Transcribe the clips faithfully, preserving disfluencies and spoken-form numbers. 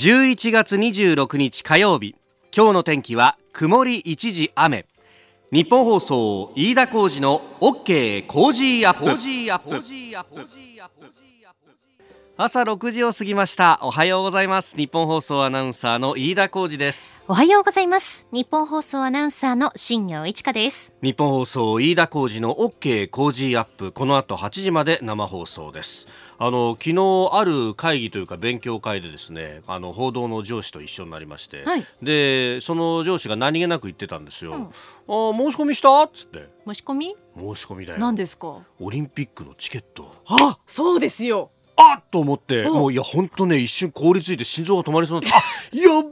じゅういちがつにじゅうろくにち火曜日、今日の天気は曇り一時雨。日本放送飯田浩司の OK 工事アップ。朝ろくじを過ぎました。おはようございます。日本放送アナウンサーの飯田浩司です。おはようございます。日本放送アナウンサーの新業一華です。日本放送飯田浩司の OK 工事アップ、この後はちじまで生放送です。あの昨日ある会議というか勉強会でですね、あの報道の上司と一緒になりまして、はい、でその上司が何気なく言ってたんですよ、うん、あ申し込みしたっつって。申し込み申し込みだよ。何ですか？オリンピックのチケット。あ、そうですよ。あっと思って、もういや本当ね、一瞬凍りついて心臓が止まりそうになって、あやっ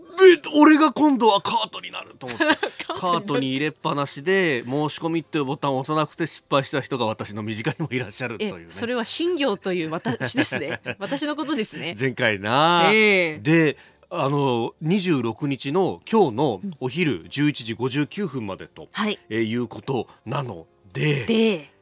べ俺が今度はカートになると思ってカートに入れっぱなしで申し込みっていうボタンを押さなくて失敗した人が私の身近にもいらっしゃるという、ね、えそれは新業という私ですね私のことですね。前回な、えー、であのにじゅうろくにちの今日のお昼じゅういちじごじゅうきゅうふんまでと、はい、えいうことなので、で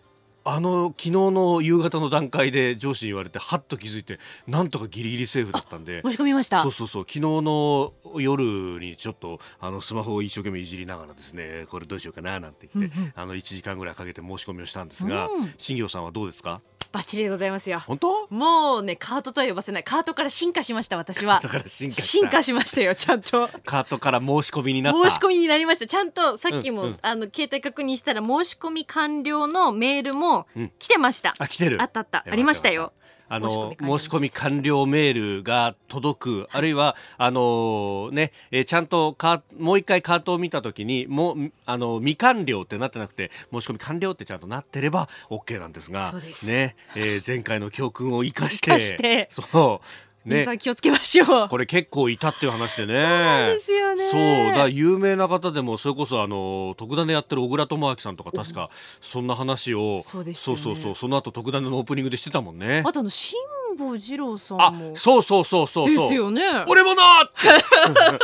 あの昨日の夕方の段階で上司に言われてはっと気づいて、なんとかギリギリセーフだったんで申し込みました。そうそうそう、昨日の夜にちょっとあのスマホを一生懸命いじりながらですね、これどうしようかななんて言って、うんうん、あのいちじかんぐらいかけて申し込みをしたんですが、うん、新業さんはどうですか？バッチリでございますよ。本当？もうね、カートとは呼ばせない、カートから進化しました。私はカートから進化した。進化しましたよ、ちゃんとカートから申し込みになった。申し込みになりました。ちゃんとさっきも、うんうん、あの携帯確認したら申し込み完了のメールも来てました、うん、あ来てる、あったあった、ありましたよ。あの申し込み完了メールが届く、あるいはあのねえちゃんとカもう一回カートを見たときにもうあの未完了ってなってなくて、申し込み完了ってちゃんとなってれば OK なんですが、そうですね、えー、前回の教訓を生かして生かしてそうね、皆さん気をつけましょう。これ結構いたっていう話でね。そうなんですよね。そうだ、有名な方でもそれこそあの特ダネやってる小倉智昭さんとか確かそんな話を、そうですよね、そうそうそう、その後特ダネのオープニングでしてたもんね。あとあの辛坊治郎さんも、あそうそうそうそうそうですよね。俺もなって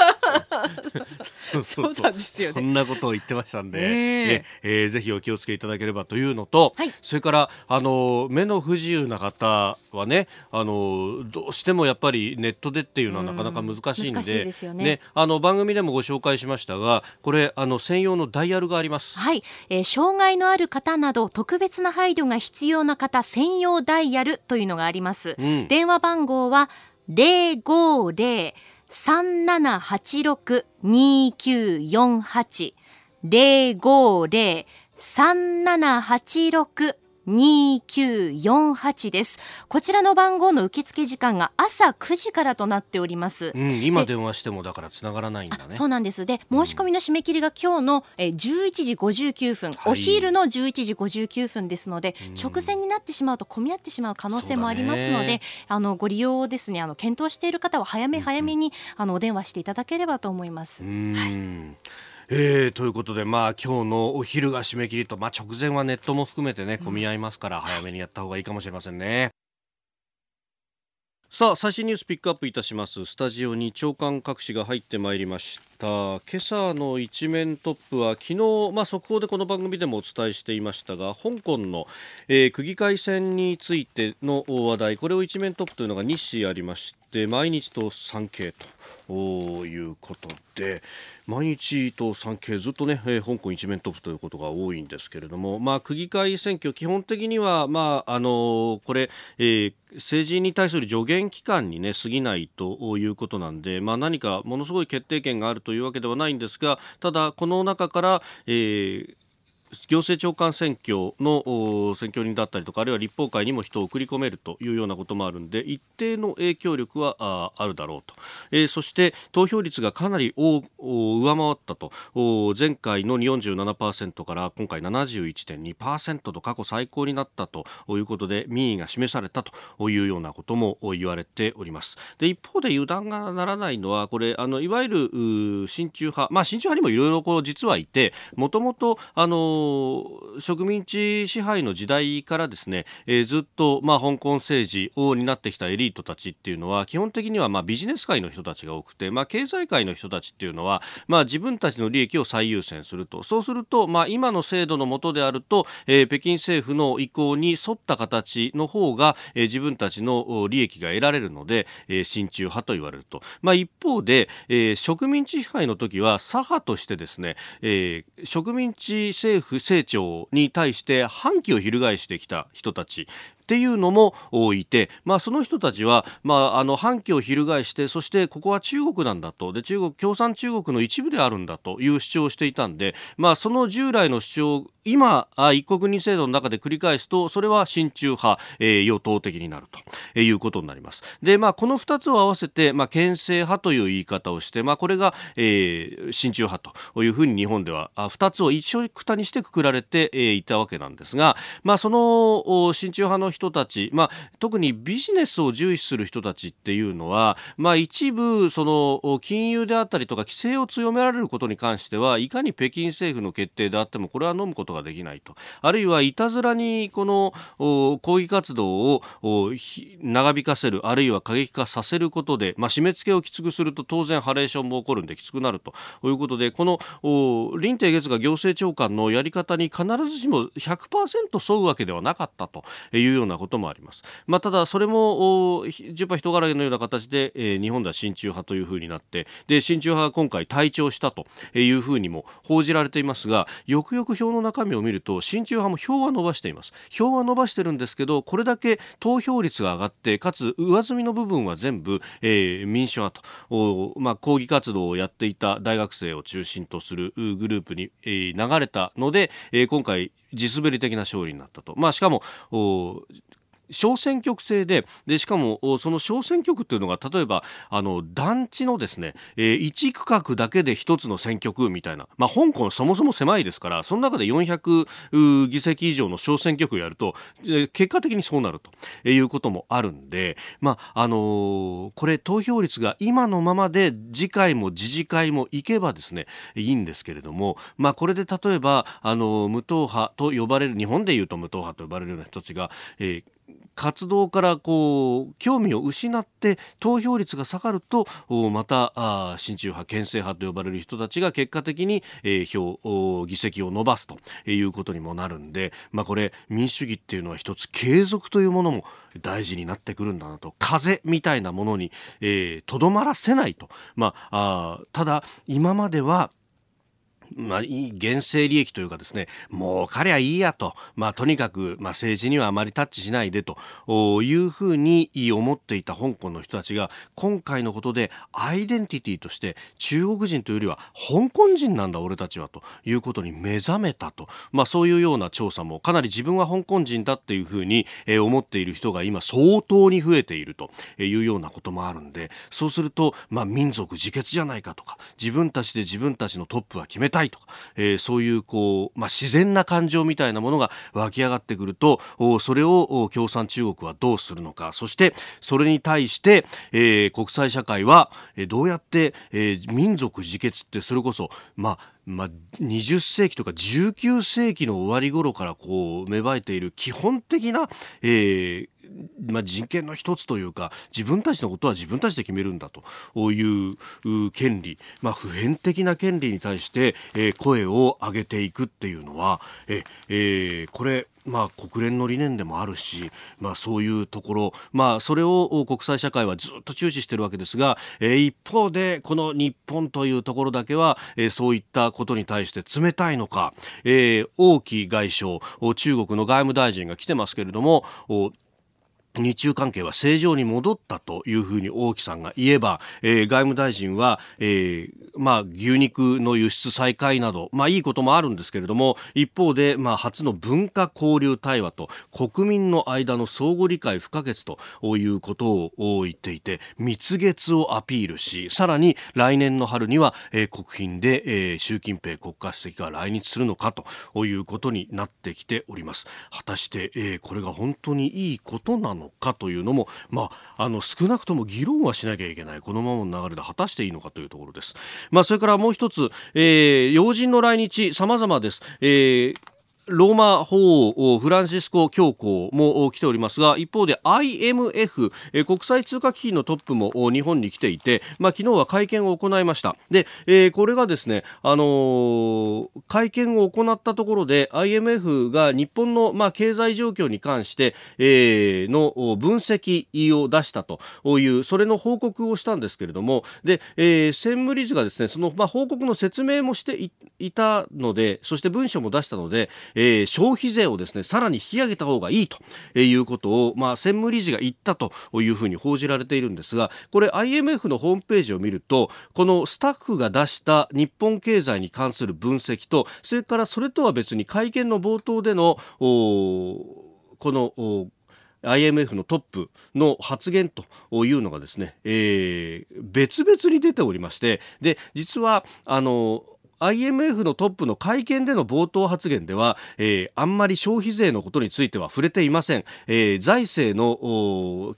そうなんですよね。そんなことを言ってましたんで、ねえー、ぜひお気をつけいただければというのと、はい、それからあの目の不自由な方はね、あのどうしてもやっぱりネットでっていうのはなかなか難しいんで、うん、難しいですよね。ね、あの番組でもご紹介しましたが、これあの専用のダイヤルがあります、はい、えー、障害のある方など特別な配慮が必要な方専用ダイヤルというのがあります、うん、電話番号はぜろごぜろさんななはちろくにきゅうよんはち ぜろごぜろさんななはちろくにきゅうよんはち です。こちらの番号の受付時間が朝くじからとなっております、うん、今電話してもだからつながらないんだね。そうなんです。で、申し込みの締め切りが今日のえじゅういちじごじゅうきゅうふん、はい、お昼のじゅういちじごじゅうきゅうふんですので、うん、直前になってしまうと混み合ってしまう可能性もありますので、ね、あのご利用をですね、あの検討している方は早め早めに、うん、あのお電話していただければと思います、うん、はい、えー、ということで、まあ、今日のお昼が締め切りと、まあ、直前はネットも含めてね混み合いますから、うん、早めにやった方がいいかもしれませんね。さあ、最新ニュースピックアップいたします。スタジオに朝刊各紙が入ってまいりました。今朝の一面トップは昨日、まあ、速報でこの番組でもお伝えしていましたが、香港の、えー、区議会選についての話題、これを一面トップというのがに紙ありまして、毎日と産経ということで、毎日と産経ずっとね、えー、香港一面トップということが多いんですけれども、まあ、区議会選挙基本的には、まああのー、これ、えー、政治に対する助言機関に、ね、過ぎないということなんで、まあ、何かものすごい決定権があるというわけではないんですが、ただこの中から、えー行政長官選挙の選挙人だったりとか、あるいは立法会にも人を送り込めるというようなこともあるので、一定の影響力は あ, あるだろうと、えー、そして投票率がかなり上回ったと、前回の よんじゅうななパーセント から今回 ななじゅういちてんにパーセント と過去最高になったということで、民意が示されたというようなことも言われております。で、一方で油断がならないのは、これあのいわゆる親中派、まあ、親中派にもいろいろ実はいて、もともとあのの植民地支配の時代からですね、えー、ずっと、まあ、香港政治を担ってきたエリートたちっていうのは基本的には、まあ、ビジネス界の人たちが多くて、まあ、経済界の人たちっていうのは、まあ、自分たちの利益を最優先すると。そうすると、まあ、今の制度の下であると、えー、北京政府の意向に沿った形の方が、えー、自分たちの利益が得られるので、えー、親中派と言われると、まあ、一方で、えー、植民地支配の時は左派としてですね、えー、植民地政府成長に対して反旗を翻してきた人たちっていうのもいて、まあ、その人たちは、まあ、あの反旗を翻して、そしてここは中国なんだと、で中国共産中国の一部であるんだという主張をしていたんで、まあ、その従来の主張を今一国二制度の中で繰り返すと、それは親中派、えー、与党的になるということになります。で、まあ、このふたつを合わせて、まあ、憲政派という言い方をして、まあ、これが、えー、親中派というふうに日本ではふたつを一緒くたにしてくくられて、えー、いたわけなんですが、まあ、その親中派の人たち、まあ、特にビジネスを重視する人たちっていうのは、まあ、一部その金融であったりとか規制を強められることに関してはいかに北京政府の決定であってもこれは飲むことができないと、あるいはいたずらにこの抗議活動を長引かせる、あるいは過激化させることで、まあ、締め付けをきつくすると当然ハレーションも起こるんできつくなるということで、この林鄭月娥行政長官のやり方に必ずしも ひゃくパーセント 沿うわけではなかったというようなこともあります。まあ、ただそれも十波人柄のような形で、えー、日本では親中派というふうになって、で親中派が今回退場したというふうにも報じられていますが、よくよく票の中身を見ると親中派も票は伸ばしています。票は伸ばしてるんですけど、これだけ投票率が上がって、かつ上積みの部分は全部、えー、民主派と、まあ、抗議活動をやっていた大学生を中心とするグループに、えー、流れたので、えー、今回地滑り的な勝利になったと。まあ、しかも小選挙区制 で, でしかもその小選挙区というのが例えばあの団地のですね、えー、いち区画だけでひとつの選挙区みたいな、まあ、香港そもそも狭いですから、その中でよんひゃく議席以上の小選挙区をやると、えー、結果的にそうなるということもあるんで、まああのー、これ投票率が今のままで次回も次次回もいけばですねいいんですけれども、まあ、これで例えば、あのー、無党派と呼ばれる、日本でいうと無党派と呼ばれるような人たちが、えー活動からこう興味を失って投票率が下がると、また親中派憲政派と呼ばれる人たちが結果的に、えー、票議席を伸ばすということにもなるんで、まあ、これ民主主義っていうのは一つ継続というものも大事になってくるんだなと、風みたいなものにとど、えー、まらせないと、まあ、あただ今まではまあ、現世利益というかですね、もう彼はいいやと、まあ、とにかく、まあ、政治にはあまりタッチしないでというふうに思っていた香港の人たちが、今回のことでアイデンティティとして中国人というよりは香港人なんだ俺たちはということに目覚めたと、まあ、そういうような調査も、かなり自分は香港人だっていうふうに思っている人が今相当に増えているというようなこともあるんで、そうすると、まあ、民族自決じゃないかとか、自分たちで自分たちのトップは決めたいとか、えー、そういう、こう、まあ、自然な感情みたいなものが湧き上がってくると、それを共産中国はどうするのか、そしてそれに対して、えー、国際社会はどうやって、えー、民族自決って、それこそまあまあ、にじゅっせいきとかじゅうきゅうせいきの終わり頃からこう芽生えている基本的な、えーまあ、人権の一つというか、自分たちのことは自分たちで決めるんだという権利、まあ、普遍的な権利に対して、えー、声を上げていくっていうのは、ええー、これまあ、国連の理念でもあるし、まあ、そういうところ、まあ、それを国際社会はずっと注視しているわけですが、えー、一方でこの日本というところだけは、えー、そういったことに対して冷たいのか、えー、王毅外相、中国の外務大臣が来てますけれども、日中関係は正常に戻ったというふうに王毅さんが言えば、えー、外務大臣は、えーまあ、牛肉の輸出再開など、まあ、いいこともあるんですけれども、一方で、まあ、初の文化交流対話と国民の間の相互理解不可欠ということを言っていて、蜜月をアピールし、さらに来年の春には、えー、国賓で、えー、習近平国家主席が来日するのかということになってきております。果たして、えー、これが本当にいいことなのかのかというのも、まあ、あの少なくとも議論はしなきゃいけない。このままの流れで果たしていいのかというところです。まあ、それからもう一つ、えー、要人の来日様々です。えーローマ法王フランシスコ教皇も来ておりますが、一方で アイエムエフ 国際通貨基金のトップも日本に来ていて、まあ、昨日は会見を行いました。で、えー、これがですね、あのー、会見を行ったところで アイエムエフ が日本の、まあ、経済状況に関して、えー、の分析を出したという、それの報告をしたんですけれども、で、えー、専務理事がですね、その、まあ、報告の説明もして い, いたので、そして文書も出したので、えー、消費税をですねさらに引き上げた方がいいということを、まあ、専務理事が言ったというふうに報じられているんですが、これ アイエムエフ のホームページを見ると、このスタッフが出した日本経済に関する分析と、それからそれとは別に会見の冒頭でのこのアイエムエフ のトップの発言というのがですね、えー、別々に出ておりまして、で、実はあのアイエムエフ のトップの会見での冒頭発言では、えー、あんまり消費税のことについては触れていません。えー、財政の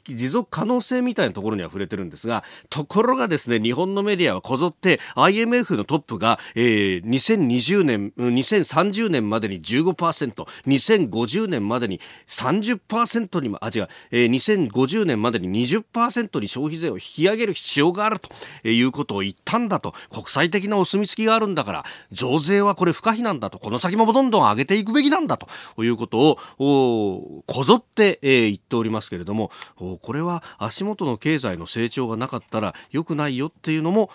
持続可能性みたいなところには触れてるんですが、ところがですね、日本のメディアはこぞって アイエムエフ のトップが、えー、にせんにじゅうねん、にせんさんじゅうねんまでに じゅうごパーセント、にせんごじゅうねんまでに さんじゅっパーセント にも、あ、違う、えー、にせんごじゅうねんまでに にじゅっパーセント に消費税を引き上げる必要があるということを言ったんだと。国際的なお墨付きがあるんだから、増税はこれ不可避なんだと、この先もどんどん上げていくべきなんだということをこぞって、えー、言っておりますけれども、これは足元の経済の成長がなかったら良くないよっていうのも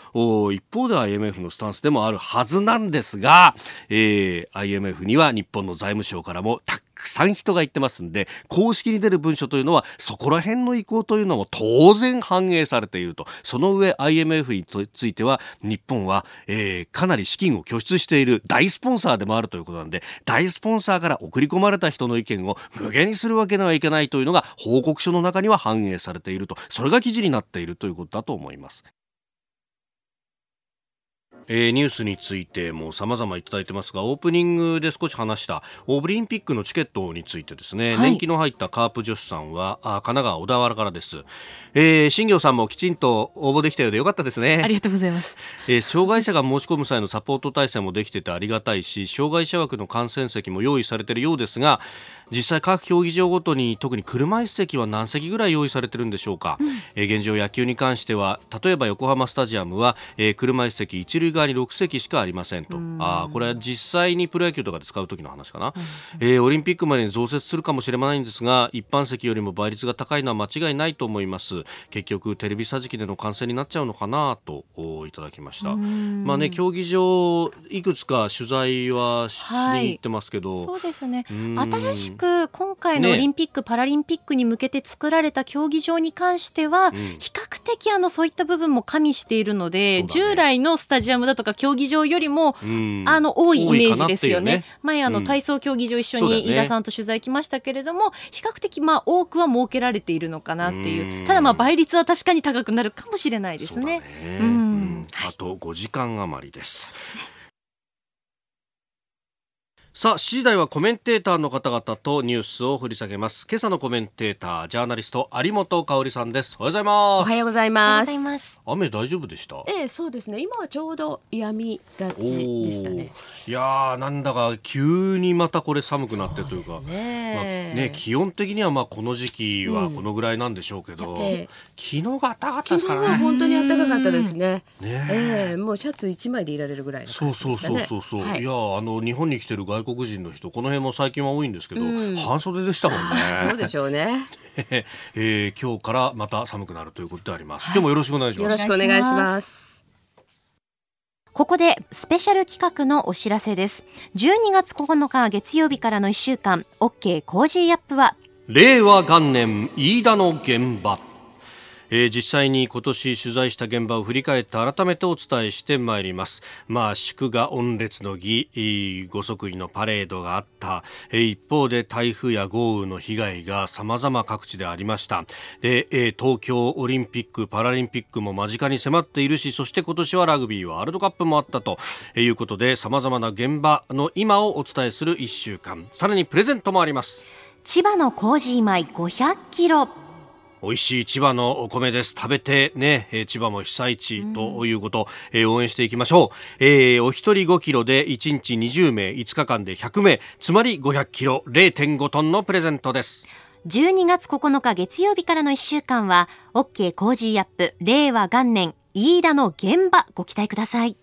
一方で アイエムエフ のスタンスでもあるはずなんですが、えー、アイエムエフ には日本の財務省からもたくさん人が言ってますんで、公式に出る文書というのはそこら辺の意向というのも当然反映されていると。その上 アイエムエフ については日本は、えー、かなり資金を拠出している大スポンサーでもあるということなんで、大スポンサーから送り込まれた人の意見を無限にするわけにはいけないというのが報告書の中には反映されていると。それが記事になっているということだと思います。えー、ニュースについても様々いただいてますが、オープニングで少し話したオリンピックのチケットについてですね、はい、年季の入ったカープ女子さんはあ神奈川小田原からです。えー、新行さんもきちんと応募できたようでよかったですね。ありがとうございます。えー、障害者が申し込む際のサポート体制もできててありがたいし、障害者枠の観戦席も用意されているようですが、実際各競技場ごとに特に車椅子席は何席ぐらい用意されてるんでしょうか。うん、えー、現状野球に関しては、例えば横浜スタジアムは、えー、車椅子席一塁側にろくせきしかありませんと。あ、これは実際にプロ野球とかで使う時の話かな。うん、えー、オリンピックまでに増設するかもしれないんですが、一般席よりも倍率が高いのは間違いないと思います。結局テレビ桟敷での観戦になっちゃうのかなといただきました。まあね、競技場いくつか取材はしに行ってますけど、はい、そうですね、新しく今回のオリンピック、ね、パラリンピックに向けて作られた競技場に関しては、うん、比較的あのそういった部分も加味しているので、ね、従来のスタジアムだとか競技場よりも、うん、あの多いイメージですよね。ね、前あの体操競技場一緒に飯田さんと取材来ましたけれども、うん、ね、比較的まあ多くは設けられているのかなっていう、うん、ただまあ倍率は確かに高くなるかもしれないですね。そうだね、うんうん、あとごじかん余りです。はい、さあ、次第はコメンテーターの方々とニュースを掘り下げます。今朝のコメンテーター、ジャーナリスト有本香里さんです。おはようございます。おはようございます。雨大丈夫でした？ええ、そうですね、今はちょうどやみがちでしたね。いやー、なんだか急にまたこれ寒くなってというか、そうですね、まあね、気温的にはまあこの時期はこのぐらいなんでしょうけど、うん、ええ、昨日が暖かったですからね。昨日は本当に暖かかったですね。ねえ、えー、もうシャツいちまいでいられるぐらいの感じでしたね。そうそうそうそう、はい、いやあの日本に来てる外国人の人、この辺も最近は多いんですけど、うん、半袖でしたもんね。そうでしょうね。えー、今日からまた寒くなるということであります。はい、今日もよろしくお願いします。よろしくお願いします。ここでスペシャル企画のお知らせです。じゅうにがつここのか月曜日からのいっしゅうかん、 OK コージーアップは令和元年飯田の現場。えー、実際に今年取材した現場を振り返って改めてお伝えしてまいります。まあ、祝賀御列の儀、ご即位のパレードがあった、えー、一方で台風や豪雨の被害が様々各地でありました。で、えー、東京オリンピックパラリンピックも間近に迫っているし、そして今年はラグビーワールドカップもあったということで、様々な現場の今をお伝えするいっしゅうかん、さらにプレゼントもあります。千葉の麹米ごひゃくキロ、美味しい千葉のお米です。食べてね、えー、千葉も被災地ということ、うんえー、応援していきましょう、えー、お一人ごキロでいちにちにじゅうめいいつかかんでひゃくめいつまりごひゃくキロ れいてんご トンのプレゼントです。じゅうにがつここのか月曜日からのいっしゅうかんは OK コージーアップ令和元年飯田の現場ご期待ください。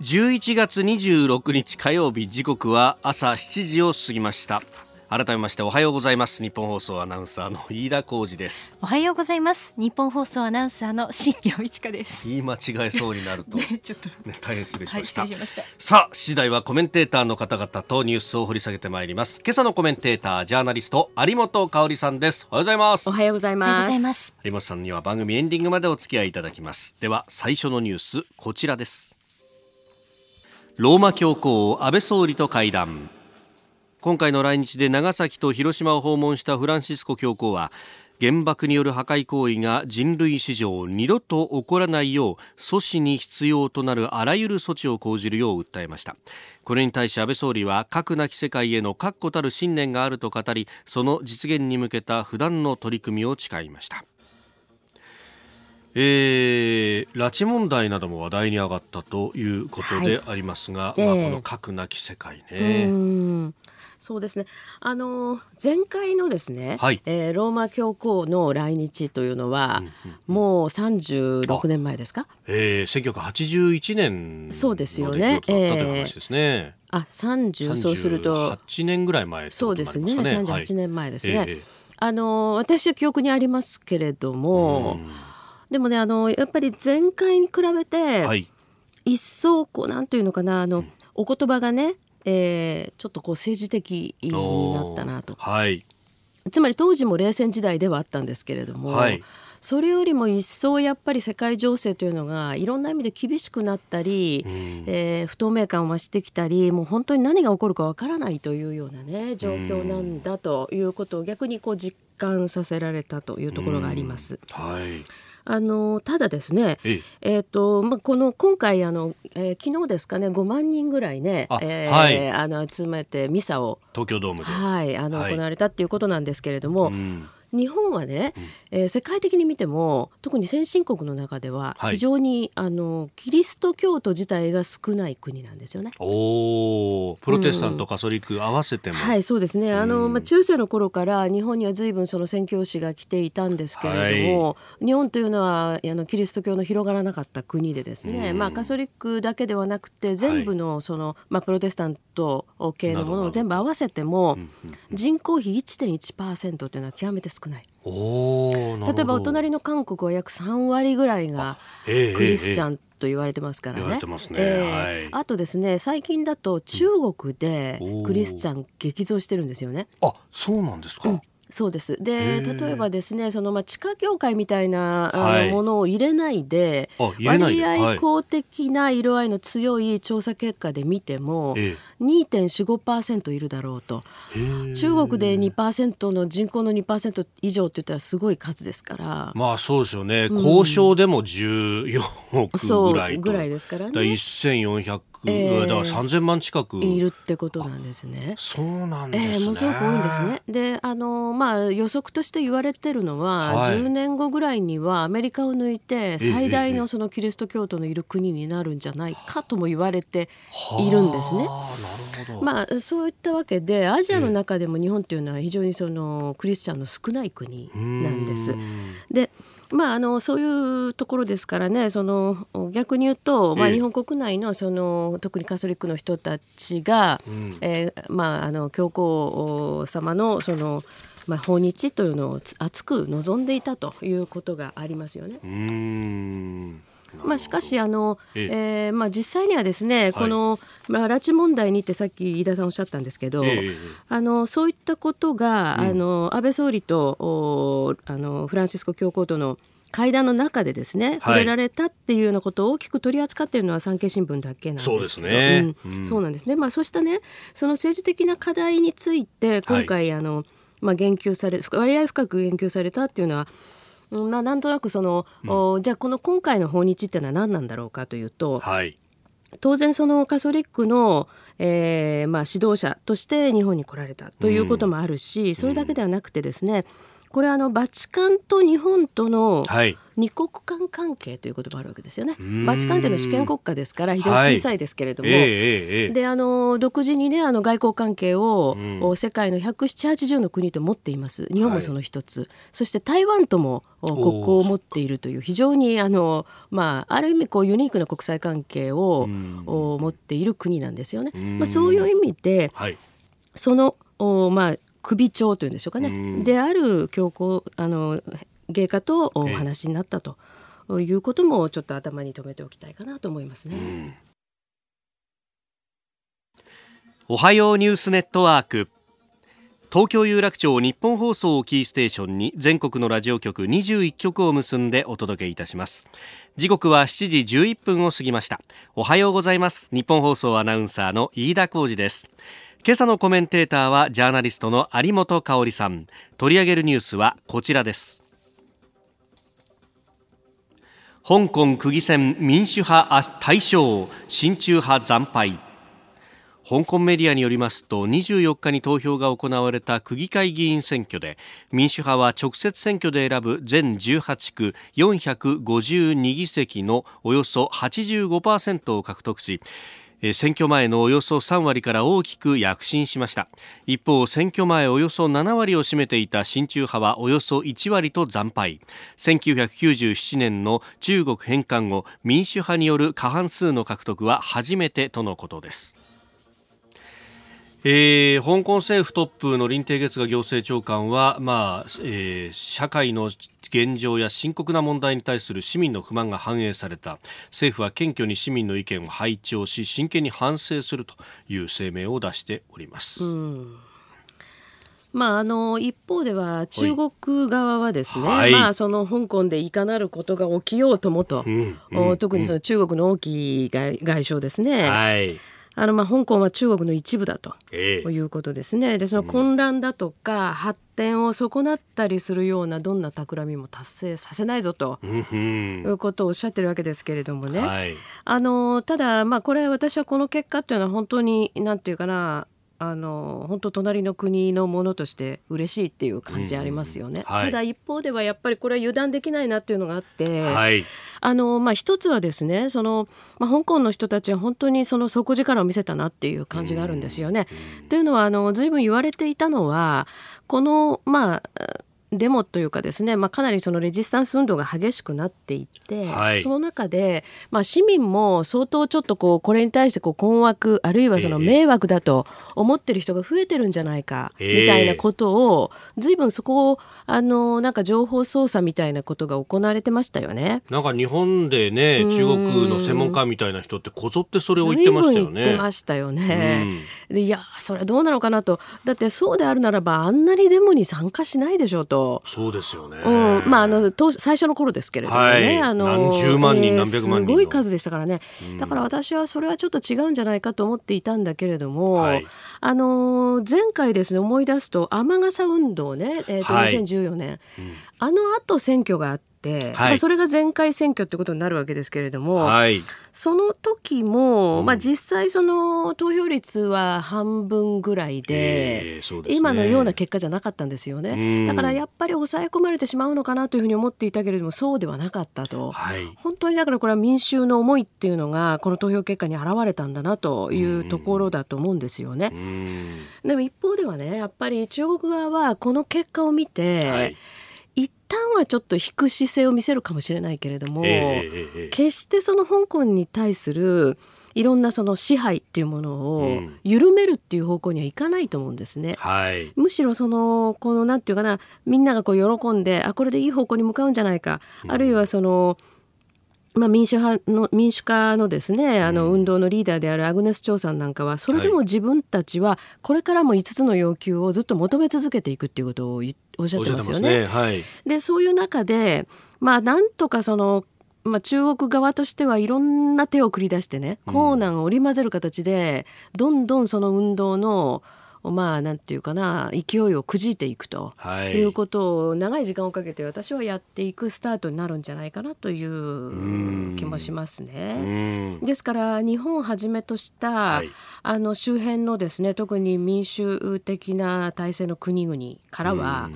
じゅういちがつにじゅうろくにち火曜日時刻は朝しちじを過ぎました。改めましておはようございます。日本放送アナウンサーの飯田浩司です。おはようございます。日本放送アナウンサーの新業一華です。言い間違えそうになると、ねちょっとね、大変失礼しました、はい、失礼しました。さあ次第はコメンテーターの方々とニュースを掘り下げてまいります。今朝のコメンテータージャーナリスト有本香里さんです。おはようございます。おはようございます。有本さんには番組エンディングまでお付き合いいただきます。では最初のニュースこちらです。ローマ教皇安倍総理と会談。今回の来日で長崎と広島を訪問したフランシスコ教皇は原爆による破壊行為が人類史上二度と起こらないよう阻止に必要となるあらゆる措置を講じるよう訴えました。これに対し安倍総理は核なき世界への確固たる信念があると語りその実現に向けた不断の取り組みを誓いました。えー、拉致問題なども話題に上がったということでありますが、はいえーまあ、この核なき世界ねうんそうですねあの前回のですね、はいえー、ローマ教皇の来日というのは、うんうんうん、もうさんじゅうろくねんまえですか、えー、せんきゅうひゃくはちじゅういちねんの出来事だったという話ですね。あさんじゅうそうするとさんじゅうはちねんぐらい前ということになりますかね。そうですねさんじゅうはちねんまえですね、はいえー、あの私は記憶にありますけれどもでもねあのやっぱり前回に比べて、はい、一層こうなんていうのかなあの、うん、お言葉がね、えー、ちょっとこう政治的になったなと、はい、つまり当時も冷戦時代ではあったんですけれども、はい、それよりも一層やっぱり世界情勢というのがいろんな意味で厳しくなったり、うんえー、不透明感はしてきたりもう本当に何が起こるかわからないというようなね状況なんだということを逆にこう実感させられたというところがあります、うんはいあのただですね、ええーとまあ、この今回あの、えー、昨日ですかねごまんにんぐらいねあ、えーはい、あの集めてミサを東京ドームで、はい、あの行われたっていうことなんですけれども、はいうん、日本はね、えー、世界的に見ても特に先進国の中では非常に、はい、あのキリスト教徒自体が少ない国なんですよね。おプロテスタントカソリック合わせても、うん、はいそうですねあの、まあ、中世の頃から日本には随分その宣教師が来ていたんですけれども、はい、日本というのはあのキリスト教の広がらなかった国でですね、まあ、カソリックだけではなくて全部 の, その、はいまあ、プロテスタント系のものを全部合わせても人口比 いってんいちパーセント というのは極めて少ない。お例えばお隣の韓国は約さんわりぐらいがクリスチャンと言われてますからね。あとですね最近だと中国でクリスチャン激増してるんですよね。あそうなんですか、うんそうですで例えばですねその、まあ、地下教会みたいなあのものを入れないで、はい、割合公的な色合いの強い調査結果で見ても、はい、にてんよんじゅうごパーセント いるだろうと中国で にパーセント の人口の にパーセント 以上って言ったらすごい数ですからまあそうですよね、うん、交渉でもじゅうよんおくぐらいとぐらいですからねだからせんよんひゃくえー、だからさんぜんまん近くいるってことなんですね。そうなんですね、えー、ものすごく多いんですね。であの、まあ、予測として言われてるのは、はい、じゅうねんごぐらいにはアメリカを抜いて最大のそのキリスト教徒のいる国になるんじゃないかとも言われているんですね。まあ、そういったわけでアジアの中でも日本というのは非常にそのクリスチャンの少ない国なんです。でまあ、あのそういうところですからねその逆に言うと、まあ、日本国内 の, その特にカトリックの人たちが、うんえーまあ、あの教皇様 の, その、まあ、訪日というのを厚く望んでいたということがありますよね。うーんまあ、しかしあの、えーまあ、実際にはですねこの、はいまあ、拉致問題にってさっき飯田さんおっしゃったんですけど、えー、あのそういったことが、うん、あの安倍総理とあのフランシスコ教皇との会談の中でですね、はい、触れられたっていうようなことを大きく取り扱っているのは産経新聞だけなんですけどそうですね、うんうん、そうなんですね、まあ、そうしたねその政治的な課題について今回、はいあのまあ、言及され割合深く言及されたっていうのはまあ、なんとなくその、うん、じゃあこの今回の訪日ってのは何なんだろうかというと、はい、当然そのカソリックの、えーまあ、指導者として日本に来られたということもあるし、うん、それだけではなくてですね、これあのバチカンと日本との二国間関係ということもあるわけですよね。バチカンというのは主権国家ですから非常に小さいですけれども、はい、えーえー、であの独自にねあの外交関係を、うん、世界のひゃくななじゅうはちじゅうの国と持っています。日本もその一つ、はい、そして台湾とも国交を持っているという非常に あ, の、まあ、ある意味こうユニークな国際関係を持っている国なんですよね。まあ、そういう意味で、はい、そのお、まあ、首長というんでしょうかね、である教皇あの芸家とお話になったということもちょっと頭に留めておきたいかなと思いますね。うん、おはようニュースネットワーク、東京有楽町日本放送をキーステーションに全国のラジオ局にじゅういっきょくを結んでお届けいたします。時刻はしちじじゅういっぷんを過ぎました。おはようございます。日本放送アナウンサーの飯田浩司です。今朝のコメンテーターはジャーナリストの有本香里さん。取り上げるニュースはこちらです。香港区議選民主派大勝、親中派惨敗。香港メディアによりますと、にじゅうよっかに投票が行われた区議会議員選挙で、民主派は直接選挙で選ぶ全じゅうはちくよんひゃくごじゅうにぎせきのおよそ はちじゅうごパーセント を獲得し、選挙前のおよそさんわりから大きく躍進しました。一方、選挙前およそななわりを占めていた親中派はおよそいちわりと惨敗。せんきゅうひゃくきゅうじゅうななねんの中国返還後、民主派による過半数の獲得は初めてとのことです。えー、香港政府トップの林鄭月娥行政長官は、まあえー、社会の現状や深刻な問題に対する市民の不満が反映された、政府は謙虚に市民の意見を拝聴し真剣に反省するという声明を出しております。うん、まあ、あの一方では中国側はですね、はい、まあ、その香港でいかなることが起きようともと、うんうん、特にその中国の王毅外相ですね、はい、あのまあ香港は中国の一部だということですね。でその混乱だとか発展を損なったりするようなどんな企みも達成させないぞということをおっしゃってるわけですけれどもね、はい、あのただまあこれ私はこの結果というのは本当になんていうかな、あの本当隣の国のものとして嬉しいっていう感じありますよね、うん、はい、ただ一方ではやっぱりこれは油断できないなっていうのがあって、はい、あのまあ、一つはですねその、まあ、香港の人たちは本当にその底力を見せたなっていう感じがあるんですよね、うん、というのはあの随分言われていたのはこのまあデモというかですね、まあ、かなりそのレジスタンス運動が激しくなっていって、はい、その中で、まあ、市民も相当ちょっとこうこれに対してこう困惑あるいはその迷惑だと思ってる人が増えてるんじゃないかみたいなことを、えー、随分そこをあのなんか情報操作みたいなことが行われてましたよね。なんか日本でね中国の専門家みたいな人ってこぞってそれを言ってましたよね。随分言ってましたよね。でいやそれはどうなのかなと。だってそうであるならばあんなにデモに参加しないでしょうと。そうですよね、うん、まあ、あの最初の頃ですけれどもね、はい、あの何十万人、えー、何百万人のすごい数でしたからね、うん、だから私はそれはちょっと違うんじゃないかと思っていたんだけれども、はい、あの前回ですね思い出すと雨傘運動ね、えー、とにせんじゅうよねん、はい、うん、あのあと選挙があってはい、まあ、それが前回選挙ってことになるわけですけれども、はい、その時も、まあ、実際その投票率は半分ぐらいで、えーそうですね、今のような結果じゃなかったんですよね。だからやっぱり抑え込まれてしまうのかなというふうに思っていたけれどもそうではなかったと、はい、本当にだからこれは民衆の思いっていうのがこの投票結果に現れたんだなというところだと思うんですよね。でも一方ではねやっぱり中国側はこの結果を見て、はい、一旦はちょっと引く姿勢を見せるかもしれないけれども、えー、決してその香港に対するいろんなその支配っていうものを緩めるっていう方向にはいかないと思うんですね、うん、はい、むしろそのこのなんていうかなみんながこう喜んであこれでいい方向に向かうんじゃないか、うん、あるいはそのまあ、民主派の民主化のですね、あの運動のリーダーであるアグネス・チョウさんなんかはそれでも自分たちはこれからもいつつの要求をずっと求め続けていくっていうことをおっしゃってますよね。おっしゃってますね、はい、でそういう中で、まあ、なんとかそのまあ、中国側としてはいろんな手を繰り出してね硬軟を織り交ぜる形でどんどんその運動のまあ、なんていうかな勢いをくじいていくと、はい、いうことを長い時間をかけて私はやっていくスタートになるんじゃないかなという気もしますね。ですから日本をはじめとした、はい、あの周辺のですね特に民主的な体制の国々からは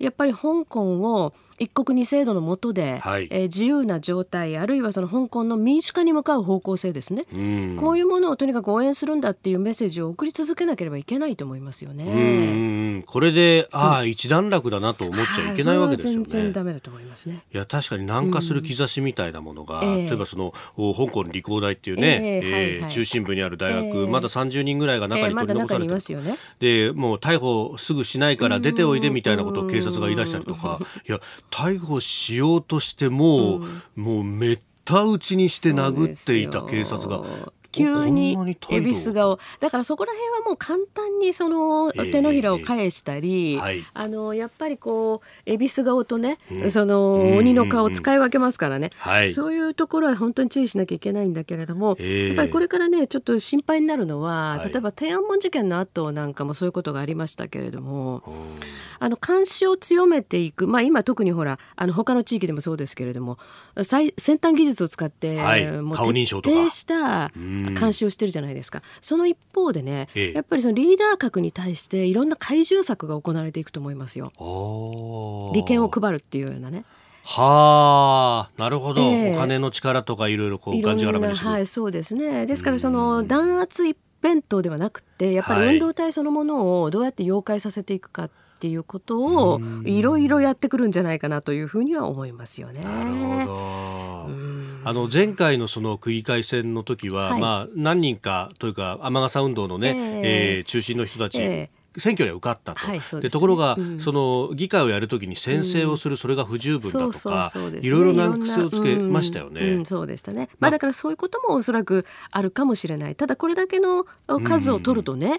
やっぱり香港を一国二制度の下で、はいえー、自由な状態、あるいはその香港の民主化に向かう方向性ですね、うん、こういうものをとにかく応援するんだっていうメッセージを送り続けなければいけないと思いますよね。うんこれでああ、うん、一段落だなと思っちゃいけないわけですよね。全然ダメだと思いますね。いや確かに軟化する兆しみたいなものが、うんえー、例えばその香港理工大っていうね、えーえーはいはい、中心部にある大学、えー、まださんじゅうにんぐらいが中に取り残されて、えーまだ中にいますよね、でもう逮捕すぐしないから出ておいでみたいなことを警察が言い出したりとか、いや逮捕しようとしても、うん、もうめった打ちにして殴っていた警察が急にエビス顔だから、そこら辺はもう簡単にその手のひらを返したり、えーはい、あのやっぱりこうエビス顔とね、うん、その鬼の顔を使い分けますからね、うんうんうん、そういうところは本当に注意しなきゃいけないんだけれども、はい、やっぱりこれからねちょっと心配になるのは、例えば天安門事件の後なんかもそういうことがありましたけれども、はい、あの監視を強めていく、まあ、今特にほらあの他の地域でもそうですけれども最先端技術を使って、はい、もう徹底した監視をしてるじゃないですか。その一方でね、ええ、やっぱりそのリーダー格に対していろんな懐柔策が行われていくと思いますよ。利権を配るっていうようなね。はあ、なるほど、ええ、お金の力とかいろいろこうがんじがらめにする、はい、そうですね。ですからその弾圧一辺倒ではなくて、やっぱり運動体そのものをどうやって妖怪させていくかっていうことをいろいろやってくるんじゃないかなというふうには思いますよね。なるほど。うんあの前回のその区議会選の時は、はい、まあ何人かというか雨傘運動のね、えーえー、中心の人たち、えー選挙には受かったと、はいそうですね、でところが、うん、その議会をやるときに宣誓をする、うん、それが不十分だとかいろいろ難癖をつけましたよね、うんうん、そうでしたね、まあ、だからそういうこともおそらくあるかもしれない。ただこれだけの数を取るとね、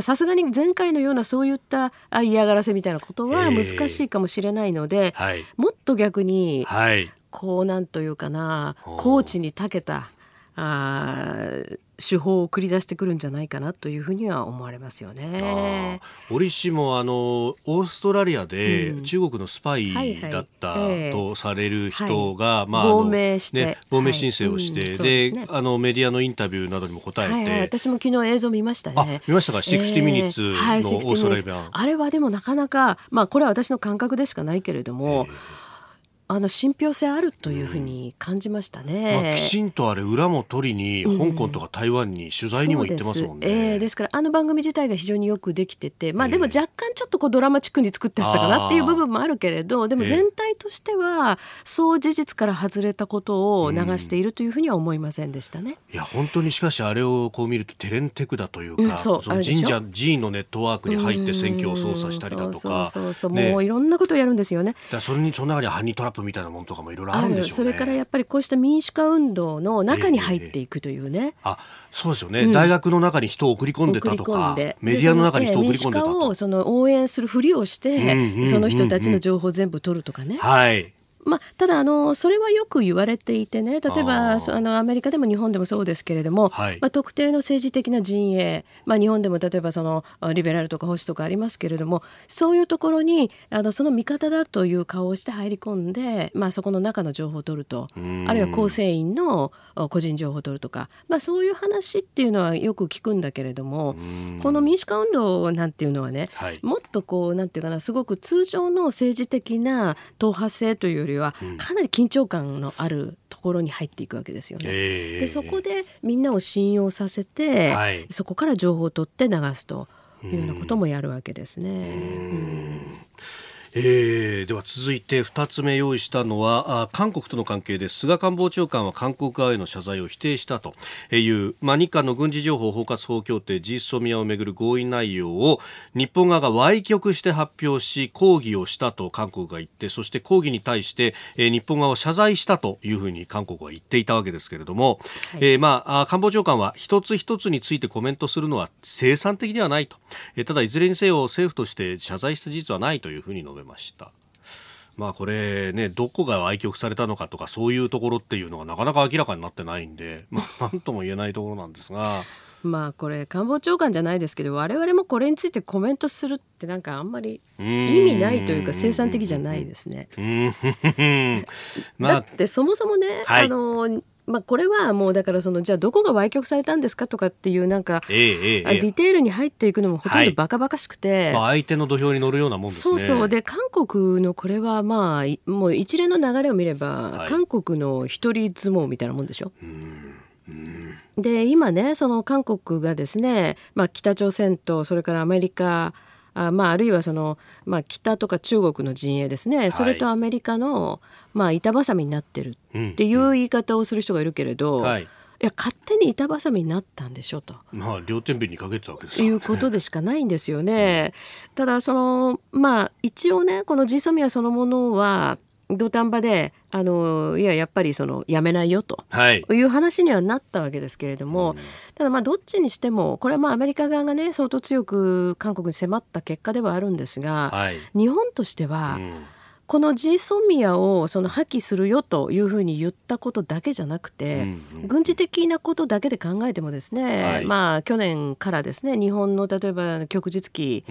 さすがに前回のようなそういった嫌がらせみたいなことは難しいかもしれないので、えーはい、もっと逆に、はい、こうなんというかな高知に長けたあ手法を繰り出してくるんじゃないかなというふうには思われますよね。あ折しもあのオーストラリアで中国のスパイだったとされる人が亡命申請をして、はいうんでね、あのメディアのインタビューなどにも答えて、はいはい、私も昨日映像見ましたね。あ見ましたか。シックスティーミニッツのオーストラリア、えーはい、あれはでもなかなか、まあ、これは私の感覚でしかないけれども、えーあの信憑性あるというふうに感じましたね、うんまあ、きちんとあれ裏も取りに香港とか台湾に取材にも行ってますもんね、うん です。えー、ですからあの番組自体が非常によくできてて、まあ、でも若干ちょっとこうドラマチックに作ってあったかなっていう部分もあるけれど、でも全体としてはそう事実から外れたことを流しているというふうには思いませんでしたね、うん、いや本当にしかしあれをこう見るとテレンテクだというか、うん、そうその神社寺院のネットワークに入って選挙を操作したりだとかもういろんなことをやるんですよね。だそれにその中にハニートラップみたいなものとかもいろいろあるんでしょうね。それからやっぱりこうした民主化運動の中に入っていくというね、えーえー、あそうですよね、うん、大学の中に人を送り込んでたとかメディアの中に人を送り込んでたとか、民主化をその応援するふりをして、うんうんうんうん、その人たちの情報を全部取るとかね、はいまあ、ただあのそれはよく言われていてね、例えばああのアメリカでも日本でもそうですけれども、はいまあ、特定の政治的な陣営、まあ、日本でも例えばそのリベラルとか保守とかありますけれども、そういうところにあのその味方だという顔をして入り込んで、まあ、そこの中の情報を取ると、あるいは構成員の個人情報を取るとか、まあ、そういう話っていうのはよく聞くんだけれども、この民主化運動なんていうのはね、はい、もっとこうなんていうかなすごく通常の政治的な党派性というよりはかなり緊張感のあるところに入っていくわけですよね、えー、でそこでみんなを信用させて、はい、そこから情報を取って流すというようなこともやるわけですね。うんうんえー、では続いてふたつめ用意したのは韓国との関係です。菅官房長官は韓国側への謝罪を否定したという、まあ、日韓の軍事情報包括法協定 ジーエスオーミア をめぐる合意内容を日本側が歪曲して発表し抗議をしたと韓国が言って、そして抗議に対して日本側を謝罪したというふうに韓国は言っていたわけですけれども、はいえーまあ、官房長官は一つ一つについてコメントするのは生産的ではないと、ただいずれにせよ政府として謝罪した事実はないというふうに述べました。まあこれね、どこが歪曲されたのかとかそういうところっていうのがなかなか明らかになってないんで、まあ、なんとも言えないところなんですがまあこれ官房長官じゃないですけど我々もこれについてコメントするってなんかあんまり意味ないというか生産的じゃないですね。だってそもそもね、はい、あのまあ、これはもうだからそのじゃあどこが歪曲されたんですかとかっていうなんか、えーえー、ディテールに入っていくのもほとんどバカバカしくて、はいまあ、相手の土俵に乗るようなもんですね。そうそうで韓国のこれはまあもう一連の流れを見れば、はい、韓国の一人相撲みたいなもんでしょ。うんうんで今ねその韓国がですね、まあ、北朝鮮とそれからアメリカあ、まあ、あるいはその、まあ、北とか中国の陣営ですね、はい、それとアメリカの、まあ、板挟みになってるっていう言い方をする人がいるけれど、うんうんはい、いや勝手に板挟みになったんでしょと、まあ、両天秤にかけてたわけですからね、いうことでしかないんですよね、うん、ただその、まあ、一応ねこのジーソミアそのものは土壇場であのいややっぱりそのやめないよという話にはなったわけですけれども、はいうん、ただまあどっちにしてもこれはまあアメリカ側がね相当強く韓国に迫った結果ではあるんですが、はい、日本としては、うん、このジーソミアをその破棄するよというふうに言ったことだけじゃなくて、うんうん、軍事的なことだけで考えてもですね、はいまあ、去年からですね日本の例えば旭日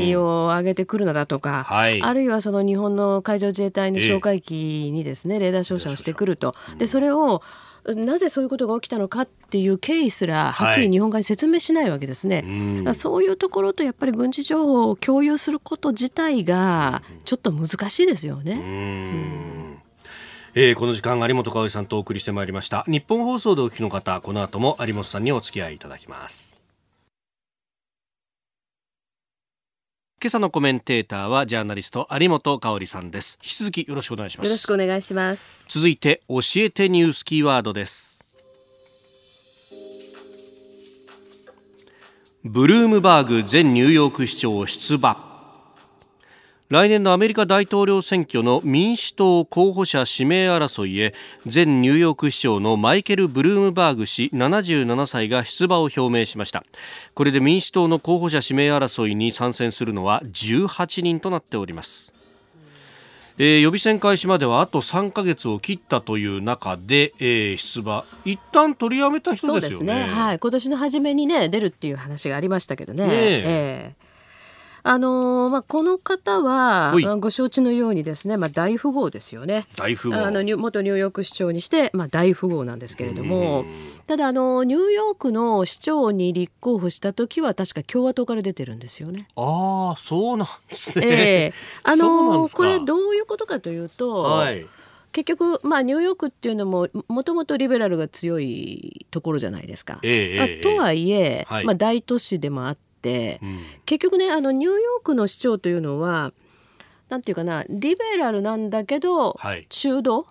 旗を上げてくるのだとか、はい、あるいはその日本の海上自衛隊の哨戒機にですね、えー、レーダー照射をしてくるとでそれをなぜそういうことが起きたのかっていう経緯すらはっきり日本側に説明しないわけですね、はい、うんそういうところとやっぱり軍事情報を共有すること自体がちょっと難しいですよね。うん、うんえー、この時間有本香さんとお送りしてまいりました。日本放送でお聞きの方この後も有本さんにお付き合いいただきます。今朝のコメンテーターはジャーナリスト有本香さんです。引き続きよろしくお願いします。よろしくお願いします。続いて教えてニュースキーワードです。ブルームバーグ前ニューヨーク市長出馬。来年のアメリカ大統領選挙の民主党候補者指名争いへ前ニューヨーク市長のマイケル・ブルームバーグ氏ななじゅうななさいが出馬を表明しました。これで民主党の候補者指名争いに参戦するのはじゅうはちにんとなっております。えー、予備選開始まではあとさんかげつを切ったという中で、えー、出馬一旦取りやめた人ですよね。そうですね、はい、今年の初めに、ね、出るっていう話がありましたけどね、ねえーあのーまあ、この方はご承知のようにですね、まあ、大富豪ですよね。大富豪あの元ニューヨーク市長にして、まあ、大富豪なんですけれども、ただあのニューヨークの市長に立候補した時は確か共和党から出てるんですよね。ああそうなんですね、えーあのー、これどういうことかというと、はい、結局、まあ、ニューヨークっていうのももともとリベラルが強いところじゃないですか、えーまあ、とはいえ、はいまあ、大都市でもあってうん、結局ねあのニューヨークの市長というのはなんていうかなリベラルなんだけど、はい、中道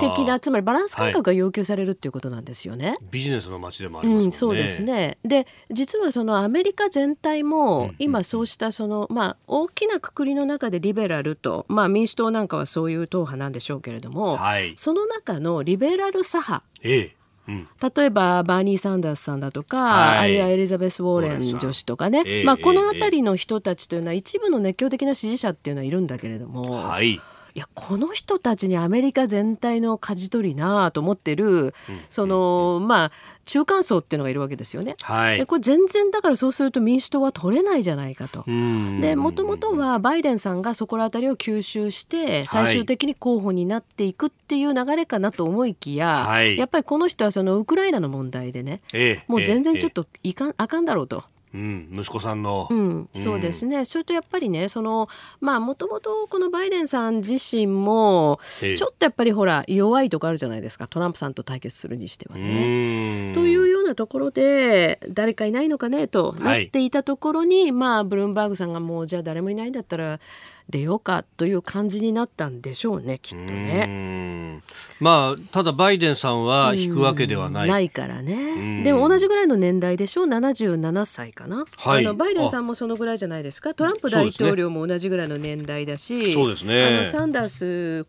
的なつまりバランス感覚が要求されるっていうことなんですよね、はい、ビジネスの街でもありますもんね、うん、そうですね。で実はそのアメリカ全体も今そうしたその、うんうんまあ、大きな括りの中でリベラルと、まあ、民主党なんかはそういう党派なんでしょうけれども、はい、その中のリベラル左派、ええうん、例えばバーニー・サンダースさんだとか、はい、あるいはエリザベス・ウォーレン女子とかね、えーまあ、この辺りの人たちというのは一部の熱狂的な支持者っていうのはいるんだけれども、はい、いやこの人たちにアメリカ全体の舵取りなと思ってる、うん、その、うん、まあ中間層っていうのがいるわけですよね、はい、でこれ全然だからそうすると民主党は取れないじゃないかと。でもともとはバイデンさんがそこら辺りを吸収して最終的に候補になっていくっていう流れかなと思いきや、はい、やっぱりこの人はそのウクライナの問題でね、えー、もう全然ちょっといかん、えー、あかんだろうと、うん、息子さんの、うん、そうですね、うん、それとやっぱりねそのまあもともとこのバイデンさん自身もちょっとやっぱりほら弱いとこあるじゃないですかトランプさんと対決するにしてはねというようなところで誰かいないのかねとなっていたところに、はい、まあブルームバーグさんがもうじゃあ誰もいないんだったら出ようかという感じになったんでしょうねきっとね。うん、まあ、ただバイデンさんは引くわけではない、ないからね。でも同じぐらいの年代でしょななじゅうななさいかな、はい、あのバイデンさんもそのぐらいじゃないですか。トランプ大統領も同じぐらいの年代だしそうですね、あのサンダー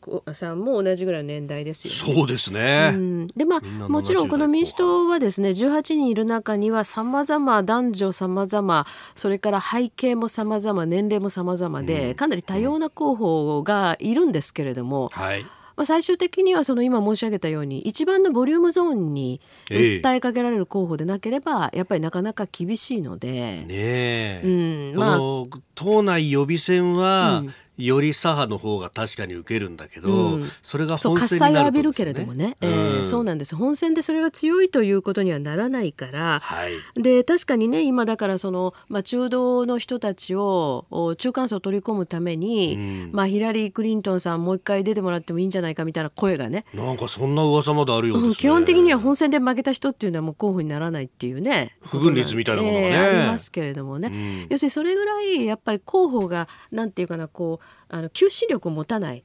スさんも同じぐらいの年代ですよね。そうですね、うん、でまあもちろんこの民主党はですねじゅうはちにんいる中には様々男女様々それから背景も様々年齢も様々で、うん、かなり多様な候補がいるんですけれども、はいまあ、最終的にはその今申し上げたように一番のボリュームゾーンに訴えかけられる候補でなければ、えー、やっぱりなかなか厳しいので、ねえうんまあ、この党内予備選は、うんより左派の方が確かに受けるんだけど、うん、それが本戦になるとですね、そう喝采を浴びるけれどもね、うんえー、そうなんです。本戦でそれが強いということにはならないから、はい、で確かにね今だからその、まあ、中道の人たちを中間層を取り込むために、うんまあ、ヒラリー・クリントンさんもう一回出てもらってもいいんじゃないかみたいな声がね、なんかそんな噂まであるようですね、うん、基本的には本戦で負けた人っていうのはもう候補にならないっていうね不分率みたいなものがね、えー、ありますけれどもね、うん、要するにそれぐらいやっぱり候補がなんていうかなこうあの求心力を持たない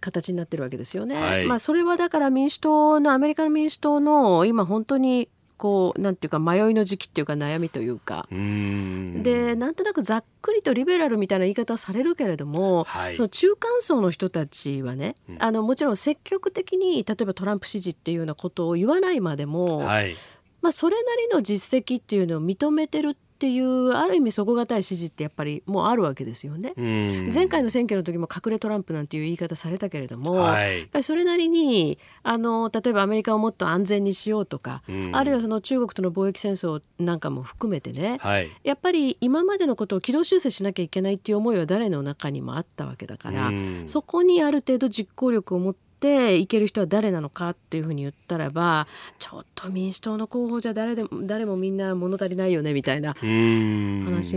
形になってるわけですよね、はいまあ、それはだから民主党のアメリカの民主党の今本当にこうなんていうか迷いの時期っていうか悩みというかうーんでなんとなくざっくりとリベラルみたいな言い方をされるけれども、はい、その中間層の人たちはね、うん、あのもちろん積極的に例えばトランプ支持っていうようなことを言わないまでも、はいまあ、それなりの実績っていうのを認めてるってっていうある意味底堅い支持ってやっぱりもうあるわけですよね。うん前回の選挙の時も隠れトランプなんていう言い方されたけれども、はい、やっぱりそれなりにあの例えばアメリカをもっと安全にしようとか、うん、あるいはその中国との貿易戦争なんかも含めてね、はい、やっぱり今までのことを軌道修正しなきゃいけないっていう思いは誰の中にもあったわけだから、うん、そこにある程度実行力を持ってでいける人は誰なのかっていうふうに言ったらばちょっと民主党の候補じゃ 誰, でも誰もみんな物足りないよねみたいな話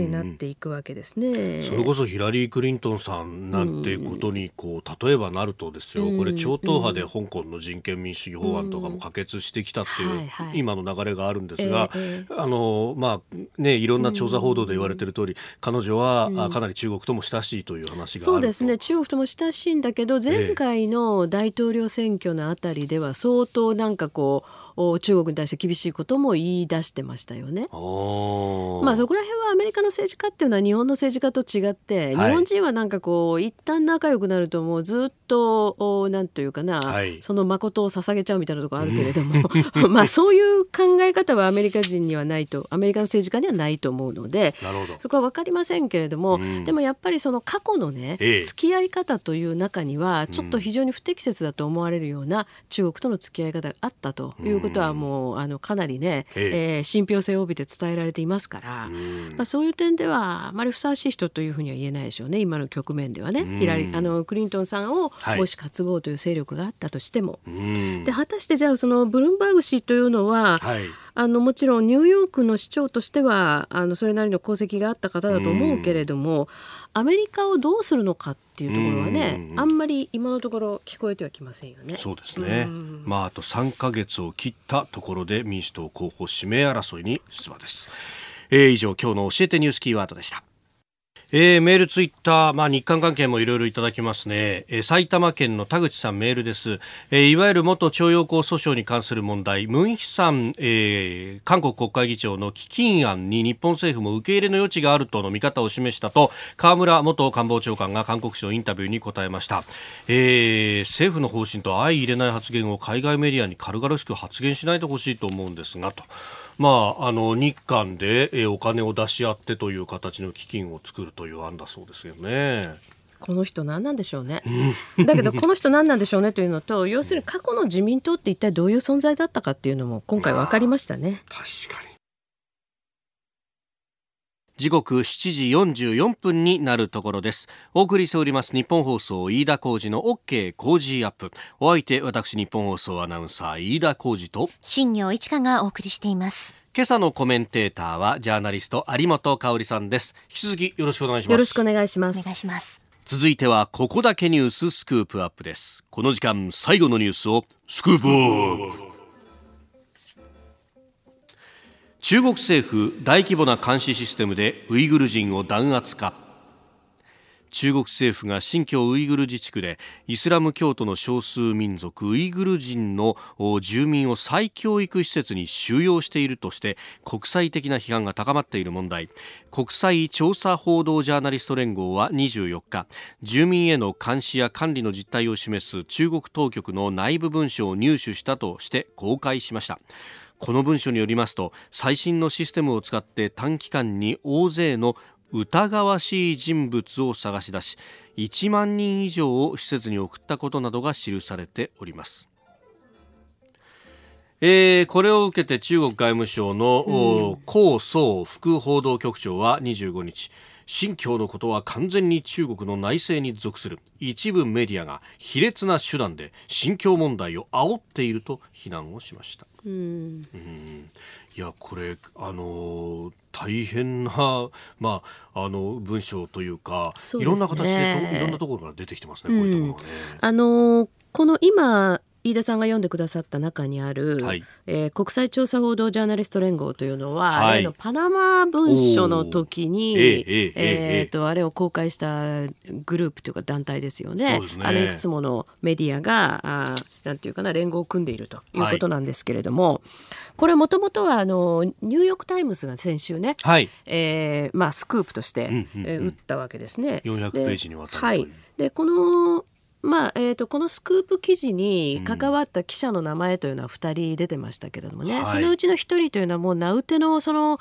になっていくわけですね。それこそヒラリー・クリントンさんなんてことにこう例えばなるとですよ、これ超党派で香港の人権民主主義法案とかも可決してきたっていう今の流れがあるんですが、あのまあねいろんな調査報道で言われている通り彼女はかなり中国とも親しいという話がある。そうですね中国とも親しいんだけど前回の大統領大統領選挙のあたりでは相当なんかこう中国に対して厳しいことも言い出してましたよね。お、まあ、そこら辺はアメリカの政治家っていうのは日本の政治家と違って、はい、日本人はなんかこう一旦仲良くなるともうずっとなんというかな、はい、その誠を捧げちゃうみたいなところあるけれども、うん、まあそういう考え方はアメリカ人にはないとアメリカの政治家にはないと思うのでそこは分かりませんけれども、うん、でもやっぱりその過去のね、ええ、付き合い方という中にはちょっと非常に不適切だと思われるような中国との付き合い方があったということはもうあのかなりね、えー、信憑性を帯びて伝えられていますから、まあ、そういう点ではあまりふさわしい人というふうには言えないでしょうね今の局面ではね。ヒラリあのクリントンさんをもし担ごうという勢力があったとしても、はい、で果たしてじゃあそのブルンバーグ氏というのは、はい、あのもちろんニューヨークの市長としてはあのそれなりの功績があった方だと思うけれどもアメリカをどうするのかっていうところはね、うんうん、あんまり今のところ聞こえてはきませんよね。そうですね、うんまあ、あとさんかげつを切ったところで民主党候補指名争いに出馬です、えー、以上今日の教えてニュースキーワードでした。えー、メールツイッター、まあ、日韓関係もいろいろいただきますね、えー、埼玉県の田口さんメールです、えー、いわゆる元徴用工訴訟に関する問題ムンヒさん、えー、韓国国会議長の基金案に日本政府も受け入れの余地があるとの見方を示したと河村元官房長官が韓国紙のインタビューに答えました、えー、政府の方針と相入れない発言を海外メディアに軽々しく発言しないでほしいと思うんですがとまあ、あの日韓でお金を出し合ってという形の基金を作るという案だそうですよね。この人何なんでしょうねだけどこの人何なんでしょうねというのと要するに過去の自民党って一体どういう存在だったかっていうのも今回分かりましたね、まあ、確かに。時刻しちじよんじゅうよんぷんになるところです。お送りしております日本放送飯田浩司の OK 工事アップ、お相手私日本放送アナウンサー飯田浩司と新業一華がお送りしています。今朝のコメンテーターはジャーナリスト有本香里さんです。引き続きよろしくお願いします。よろしくお願いします。お願いします。続いてはここだけニューススクープアップです。この時間最後のニュースをスクープアップ。中国政府大規模な監視システムでウイグル人を弾圧か。中国政府が新疆ウイグル自治区でイスラム教徒の少数民族ウイグル人の住民を再教育施設に収容しているとして国際的な批判が高まっている問題、国際調査報道ジャーナリスト連合はにじゅうよっか住民への監視や管理の実態を示す中国当局の内部文書を入手したとして公開しました。この文書によりますと最新のシステムを使って短期間に大勢の疑わしい人物を探し出しいちまんにん以上を施設に送ったことなどが記されております。えー、これを受けて中国外務省の、うん、江聡副報道局長はにじゅうごにち新疆のことは完全に中国の内政に属する一部メディアが卑劣な手段で新疆問題を煽っていると非難をしました。うんうんいやこれあのー、大変な、まあ、あの文章というか、そうですね、いろんな形でいろんなところから出てきてますね、うん、こういうところがね、あのー、この今飯田さんが読んでくださった中にある、はいえー、国際調査報道ジャーナリスト連合というのは、はい、あのパナマ文書の時に、えーえーえー、とあれを公開したグループというか団体ですよ ね, ねあのいくつものメディアがあなんていうかな連合を組んでいるということなんですけれども、はい、これもともとはあのニューヨークタイムズが先週ね、はいえーまあ、スクープとして、うんうんうん、打ったわけですね。よんひゃくページにわたるという、はい、でこのまあえー、とこのスクープ記事に関わった記者の名前というのはふたり出てましたけれどもね、うんはい、そのうちのひとりというのはもう名うて の, その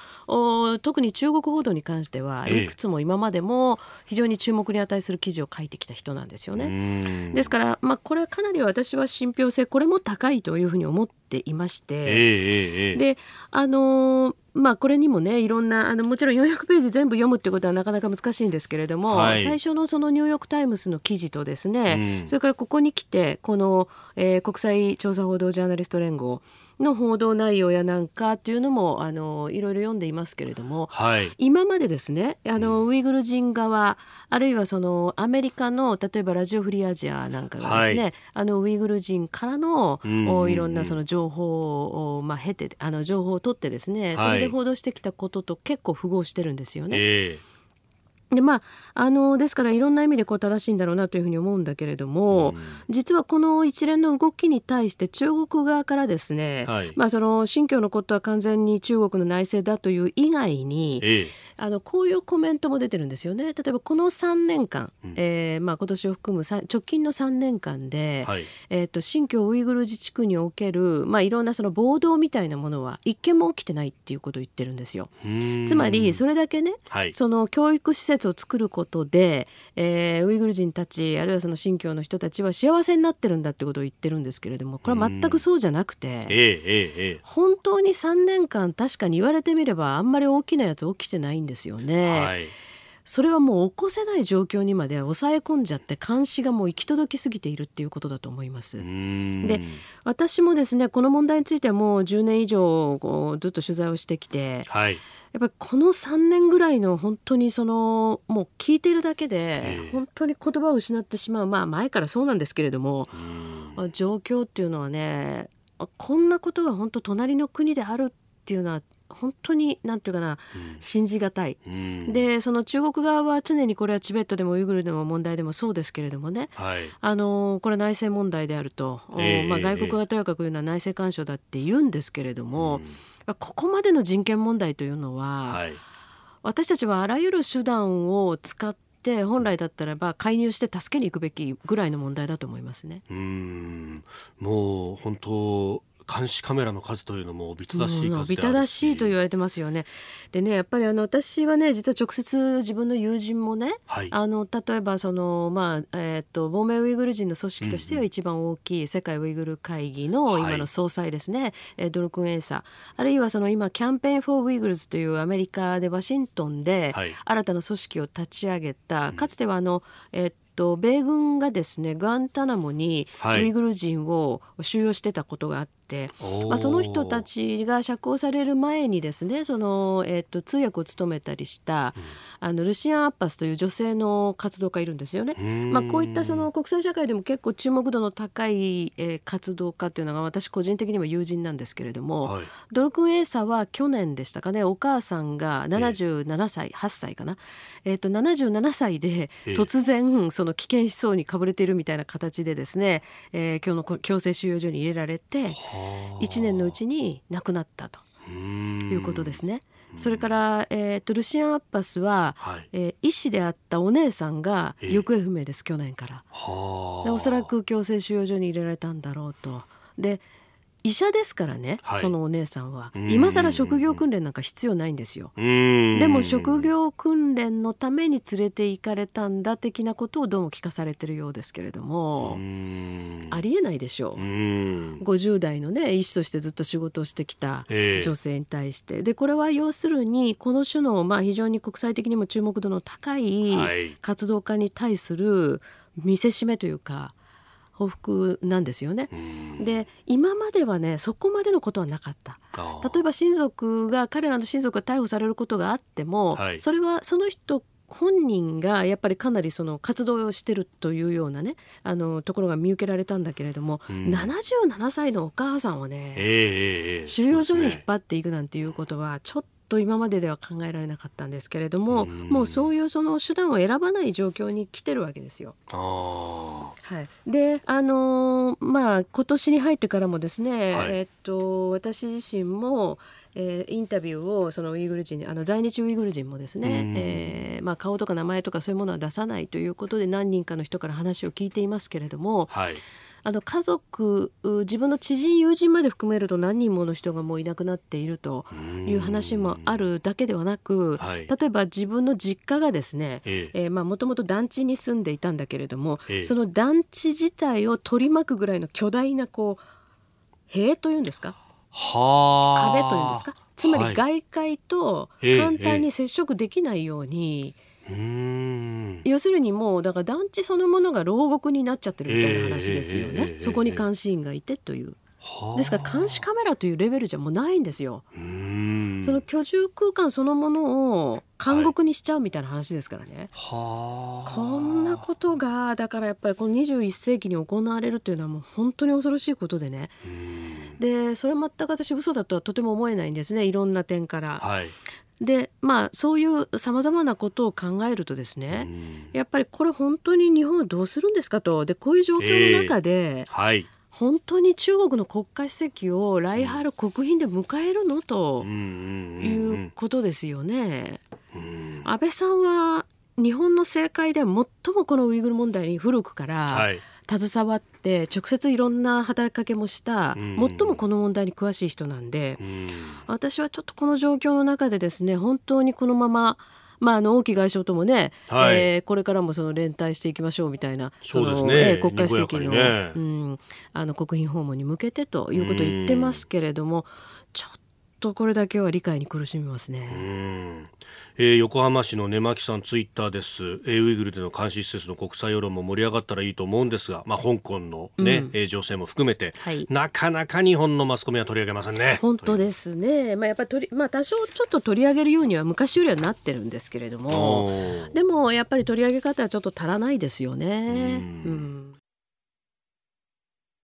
特に中国報道に関してはいくつも今までも非常に注目に値する記事を書いてきた人なんですよね。ですから、まあ、これはかなり私は信憑性これも高いというふうに思っていまして、えー、であのーまあ、これにもねいろんなあのもちろんよんひゃくページ全部読むってことはなかなか難しいんですけれども、はい、最初のそのニューヨークタイムズの記事とですね、うん、それからここに来てこの、えー、国際調査報道ジャーナリスト連合の報道内容やなんかというのもあのいろいろ読んでいますけれども、はい、今までですねあの、うん、ウイグル人側あるいはそのアメリカの例えばラジオフリーアジアなんかがですね、はい、あのウイグル人からの、うん、いろんなその情報を、まあ、経てあの情報を取ってですね、はい、それで報道してきたことと結構符合してるんですよね、えーでまあ、あのですからいろんな意味でこう正しいんだろうなというふうに思うんだけれども、うん、実はこの一連の動きに対して中国側からですね、はいまあ、その新疆のことは完全に中国の内政だという以外に、えー、あのこういうコメントも出てるんですよね。例えばこのさんねんかん、うんえーまあ、今年を含む直近のさんねんかんで、はいえー、と新疆ウイグル自治区における、まあ、いろんなその暴動みたいなものは一件も起きてないっていうことを言ってるんですよ。つまりそれだけね、はい、その教育施設を作ることで、えー、ウイグル人たちあるいはその新疆の人たちは幸せになってるんだってことを言ってるんですけれども、これは全くそうじゃなくて、えーえー、本当にさんねんかん確かに言われてみればあんまり大きなやつ起きてないんですよね、はい、それはもう起こせない状況にまで抑え込んじゃって監視がもう行き届きすぎているっていうことだと思います。で、私もですねこの問題についてはもうじゅうねん以上こうずっと取材をしてきて、はいやっぱりこのさんねんぐらいの本当にそのもう聞いているだけで本当に言葉を失ってしまう、まあ前からそうなんですけれども、状況っていうのはねこんなことが本当隣の国であるっていうのは本当になんていうかな、うん、信じがたい、うん、でその中国側は常にこれはチベットでもウイグルでも問題でもそうですけれどもね、はい、あのこれ内政問題であると、えーまあ、外国がとやかく言うのは内政干渉だって言うんですけれども、うん、ここまでの人権問題というのは、はい、私たちはあらゆる手段を使って本来だったらば介入して助けに行くべきぐらいの問題だと思いますね。うんもう本当監視カメラの数というのもびただしい数であるし、びただしいと言われてますよね。でねやっぱりあの私はね実は直接自分の友人もね、はい、あの例えばその、まあえー、と亡命ウイグル人の組織としては一番大きい世界ウイグル会議の今の総裁ですね、はい、ドルクン・エンサあるいはその今キャンペーン・フォー・ウイグルズというアメリカでワシントンで新たな組織を立ち上げた、はい、かつてはあの、えー米軍がですねグアンタナモにウイグル人を収容してたことがあって、はいまあ、その人たちが釈放される前にですねその、えー、と通訳を務めたりした、うん、あのルシアン・アッパスという女性の活動家いるんですよね、まあ、こういったその国際社会でも結構注目度の高い、えー、活動家というのが私個人的にも友人なんですけれども、はい、ドルクン・エーサは去年でしたかねお母さんがななじゅうななさい、えー、はっさいかな、えー、とななじゅうななさいで突然その、えー危険思想にかぶれているみたいな形でですね、えー、今日の強制収容所に入れられていちねんのうちに亡くなったということですね。それから、えー、とルシアン・アッパスは、はいえー、医師であったお姉さんが行方不明です、えー、去年からでおそらく強制収容所に入れられたんだろうと。で医者ですからね、はい、そのお姉さんは今更職業訓練なんか必要ないんですよ。でも職業訓練のために連れて行かれたんだ的なことをどうも聞かされてるようですけれども、うーん、ありえないでしょう。うーん、ごじゅう代の、ね、医師としてずっと仕事をしてきた女性に対して、えー、でこれは要するにこの種の、まあ、非常に国際的にも注目度の高い活動家に対する見せしめというか報復なんですよね。で今まではねそこまでのことはなかった。例えば親族が彼らの親族が逮捕されることがあっても、はい、それはその人本人がやっぱりかなりその活動をしてるというようなねあのところが見受けられたんだけれども、うん、ななじゅうななさいのお母さんをね、えーえー、収容所に引っ張っていくなんていうことはちょっとと今まででは考えられなかったんですけれども、うん、もうそういうその手段を選ばない状況に来てるわけですよ。あ、はい、で、あのーまあ、今年に入ってからもですね、はい、えー、っと私自身も、えー、インタビューをそのウイグル人にあの在日ウイグル人もですね、うんえーまあ、顔とか名前とかそういうものは出さないということで何人かの人から話を聞いていますけれども、はい、あの家族自分の知人友人まで含めると何人もの人がもういなくなっているという話もあるだけではなく、はい、例えば自分の実家がですね、えええー、まあもともと団地に住んでいたんだけれども、ええ、その団地自体を取り巻くぐらいの巨大なこう塀というんですか、は壁というんですか、つまり外界と簡単に接触できないように、ええええうーん、要するにもうだから団地そのものが牢獄になっちゃってるみたいな話ですよね、えーえー、そこに監視員がいてという、はあ、ですから監視カメラというレベルじゃもうないんですよ。うーん、その居住空間そのものを監獄にしちゃうみたいな話ですからね、はい、はあ、こんなことがだからやっぱりこのにじゅういっせいきに行われるというのはもう本当に恐ろしいことでね、うーん、でそれ全く私嘘だとはとても思えないんですね、いろんな点から、はい、でまあ、そういうさまざまなことを考えるとですね、やっぱりこれ本当に日本はどうするんですかと。でこういう状況の中で、えーはい、本当に中国の国家主席を来春国賓で迎えるのということですよね。安倍さんは日本の政界で最もこのウイグル問題に古くから携わって、はい直接いろんな働きかけもした最もこの問題に詳しい人なんで、私はちょっとこの状況の中でですね本当にこのまま、まあ、あの王毅外相ともね、はい、えー、これからもその連帯していきましょうみたいな、そうですね、その、えー、国家主席の、ねうん、あの国賓訪問に向けてということを言ってますけれども、ちょっとこれだけは理解に苦しみますね。うん、えー、横浜市の根巻さんツイッターです。えー、ウイグルでの監視施設の国際世論も盛り上がったらいいと思うんですが、まあ、香港の、ねうんえー、情勢も含めて、はい、なかなか日本のマスコミは取り上げませんね。本当ですね、まあやっぱり取りまあ、多少ちょっと取り上げるようには昔よりはなってるんですけれども、でもやっぱり取り上げ方はちょっと足らないですよね。うん、うん